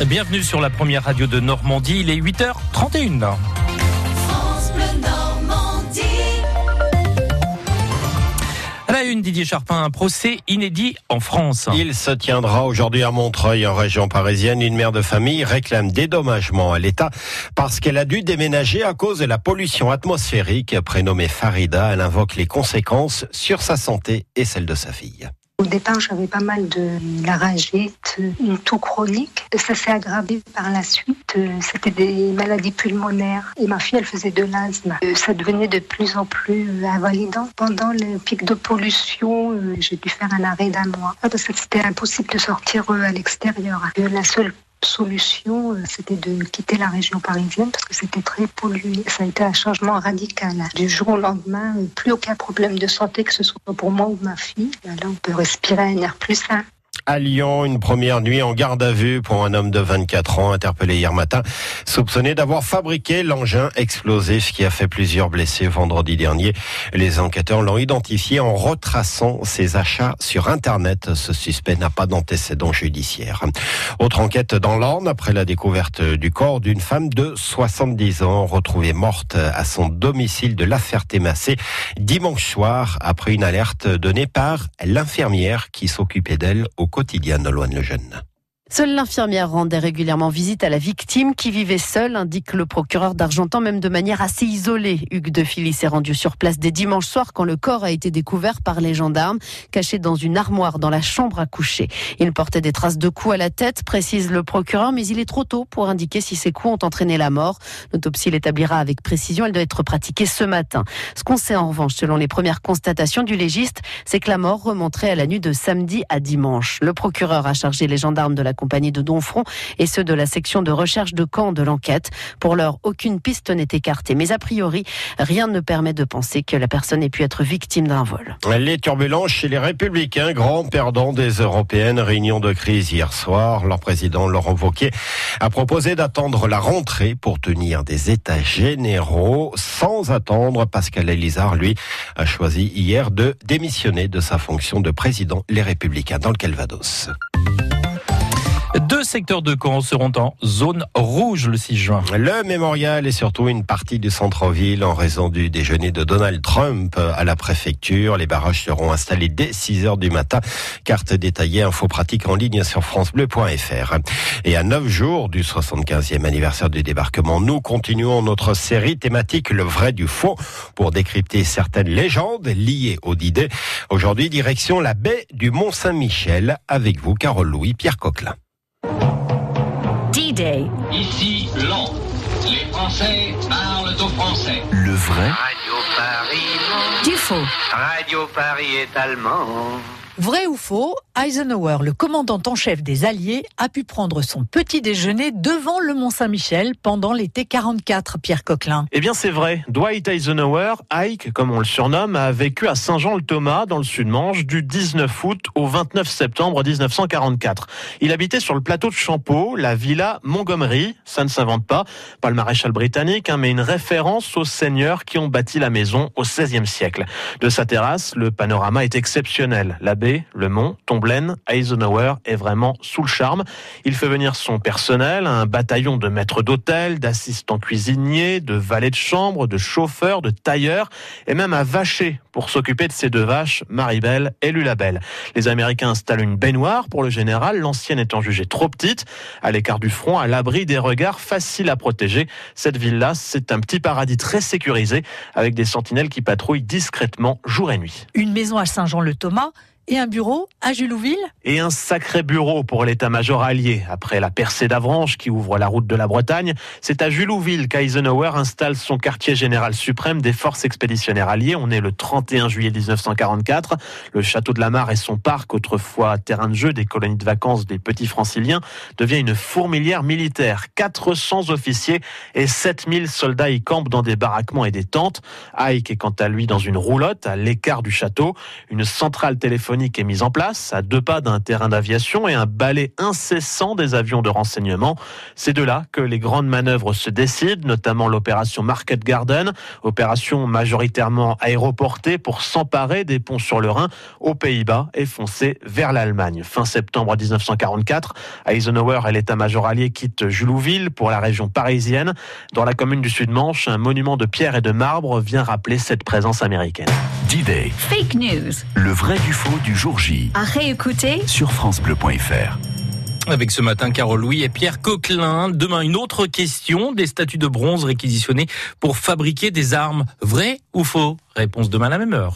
Bienvenue sur la première radio de Normandie, il est 8h31. Didier Charpin, un procès inédit en France. Il se tiendra aujourd'hui à Montreuil, en région parisienne. Une mère de famille réclame dédommagement à l'État parce qu'elle a dû déménager à cause de la pollution atmosphérique. Prénommée Farida, elle invoque les conséquences sur sa santé et celle de sa fille. Au départ, j'avais pas mal de laryngite, une toux chronique. Ça s'est aggravé par la suite. C'était des maladies pulmonaires. Et ma fille, elle faisait de l'asthme. Ça devenait de plus en plus invalidant. Pendant le pic de pollution, j'ai dû faire un arrêt d'1 mois. Parce que c'était impossible de sortir à l'extérieur. La seule solution, c'était de quitter la région parisienne parce que c'était très pollué. Ça a été un changement radical. Du jour au lendemain, plus aucun problème de santé, que ce soit pour moi ou ma fille. Là, on peut respirer un air plus sain. À Lyon, une première nuit en garde à vue pour un homme de 24 ans interpellé hier matin, soupçonné d'avoir fabriqué l'engin explosif qui a fait plusieurs blessés vendredi dernier. Les enquêteurs l'ont identifié en retraçant ses achats sur Internet. Ce suspect n'a pas d'antécédent judiciaire. Autre enquête dans l'Orne après la découverte du corps d'une femme de 70 ans retrouvée morte à son domicile de La Ferté-Massé dimanche soir après une alerte donnée par l'infirmière qui s'occupait d'elle au quotidien de Loane Lejeune. Seule l'infirmière rendait régulièrement visite à la victime qui vivait seule, indique le procureur d'Argentan, même de manière assez isolée. Hugues de Philly s'est rendu sur place dès dimanche soir quand le corps a été découvert par les gendarmes, caché dans une armoire dans la chambre à coucher. Il portait des traces de coups à la tête, précise le procureur, mais il est trop tôt pour indiquer si ces coups ont entraîné la mort. L'autopsie l'établira avec précision, elle doit être pratiquée ce matin. Ce qu'on sait en revanche, selon les premières constatations du légiste, c'est que la mort remonterait à la nuit de samedi à dimanche. Le procureur a chargé les gendarmes de la compagnie de Domfront et ceux de la section de recherche de Caen de l'enquête. Pour l'heure, aucune piste n'est écartée. Mais a priori, rien ne permet de penser que la personne ait pu être victime d'un vol. Les turbulences chez les Républicains, grands perdants des européennes. Réunion de crise hier soir. Leur président, Laurent Wauquiez, a proposé d'attendre la rentrée pour tenir des états généraux sans attendre. Pascal Elisard, lui, a choisi hier de démissionner de sa fonction de président Les Républicains dans le Calvados. 2 secteurs de Caen seront en zone rouge le 6 juin. Le mémorial et surtout une partie du centre-ville en raison du déjeuner de Donald Trump à la préfecture. Les barrages seront installés dès 6h du matin. Carte détaillée, info pratique en ligne sur FranceBleu.fr. Et à 9 jours du 75e anniversaire du débarquement, nous continuons notre série thématique Le vrai du faux pour décrypter certaines légendes liées aux D-Day. Aujourd'hui, direction la baie du Mont-Saint-Michel avec vous, Carole-Louis Pierre Coquelin. D-Day. Ici, Londres. Les Français parlent aux Français. Le vrai. Radio Paris. Du faux. Radio Paris est allemand. Vrai ou faux, Eisenhower, le commandant en chef des Alliés, a pu prendre son petit déjeuner devant le Mont-Saint-Michel pendant l'été 44, Pierre Coquelin. Eh bien c'est vrai, Dwight Eisenhower, Ike comme on le surnomme, a vécu à Saint-Jean-le-Thomas dans le Sud-Manche du 19 août au 29 septembre 1944. Il habitait sur le plateau de Champeau, la villa Montgomery, ça ne s'invente pas le maréchal britannique, mais une référence aux seigneurs qui ont bâti la maison au XVIe siècle. De sa terrasse, le panorama est exceptionnel. La le mont, Tomblaine, Eisenhower est vraiment sous le charme. Il fait venir son personnel, un bataillon de maîtres d'hôtel, d'assistants cuisiniers, de valets de chambre, de chauffeurs, de tailleurs et même un vacher pour s'occuper de ses 2 vaches, Marie-Belle et Lula Belle. Les Américains installent une baignoire pour le général, l'ancienne étant jugée trop petite, à l'écart du front, à l'abri des regards, facile à protéger. Cette ville-là, c'est un petit paradis très sécurisé avec des sentinelles qui patrouillent discrètement jour et nuit. Une maison à Saint-Jean-le-Thomas et un bureau à Jullouville. Et un sacré bureau pour l'état-major allié. Après la percée d'Avranches qui ouvre la route de la Bretagne, c'est à Jullouville qu'Eisenhower installe son quartier général suprême des forces expéditionnaires alliées. On est le 31 juillet 1944. Le château de la Mare et son parc, autrefois terrain de jeu des colonies de vacances des petits franciliens, devient une fourmilière militaire. 400 officiers et 7000 soldats y campent dans des baraquements et des tentes. Ike est quant à lui dans une roulotte à l'écart du château. Une centrale téléphonique téléphonique est mise en place, à deux pas d'un terrain d'aviation et un balai incessant des avions de renseignement. C'est de là que les grandes manœuvres se décident, notamment l'opération Market Garden, opération majoritairement aéroportée pour s'emparer des ponts sur le Rhin aux Pays-Bas et foncer vers l'Allemagne. Fin septembre 1944, Eisenhower et l'état-major allié quittent Jullouville pour la région parisienne. Dans la commune du Sud-Manche, un monument de pierre et de marbre vient rappeler cette présence américaine. D-Day. Fake news. Le vrai du faux du jour J. À réécouter sur FranceBleu.fr. Avec ce matin, Carole-Louis et Pierre Coquelin. Demain, une autre question. Des statues de bronze réquisitionnées pour fabriquer des armes. Vrai ou faux? Réponse demain à la même heure.